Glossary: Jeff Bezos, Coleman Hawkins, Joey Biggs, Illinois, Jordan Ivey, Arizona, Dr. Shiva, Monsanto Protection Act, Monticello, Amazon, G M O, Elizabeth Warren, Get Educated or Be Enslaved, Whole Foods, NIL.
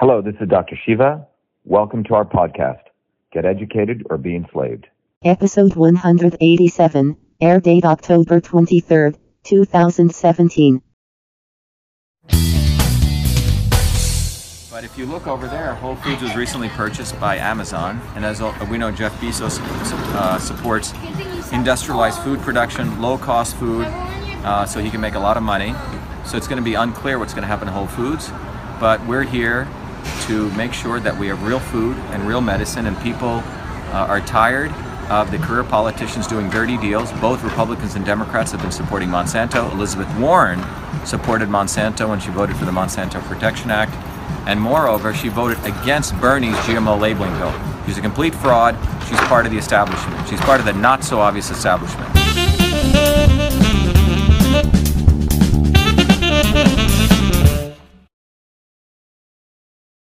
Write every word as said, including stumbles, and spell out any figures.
Hello, this is Doctor Shiva. Welcome to our podcast, Get Educated or Be Enslaved. Episode one hundred eighty-seven, air date October twenty-third, two thousand seventeen. But if you look over there, Whole Foods was recently purchased by Amazon. And as we know, Jeff Bezos uh, supports industrialized food production, low-cost food, uh, so he can make a lot of money. So it's going to be unclear what's going to happen to Whole Foods. But we're here to make sure that we have real food and real medicine, and people uh, are tired of the career politicians doing dirty deals. Both Republicans and Democrats have been supporting Monsanto. Elizabeth Warren supported Monsanto when she voted for the Monsanto Protection Act. And moreover, she voted against Bernie's G M O labeling bill. She's a complete fraud. She's part of the establishment. She's part of the not-so-obvious establishment.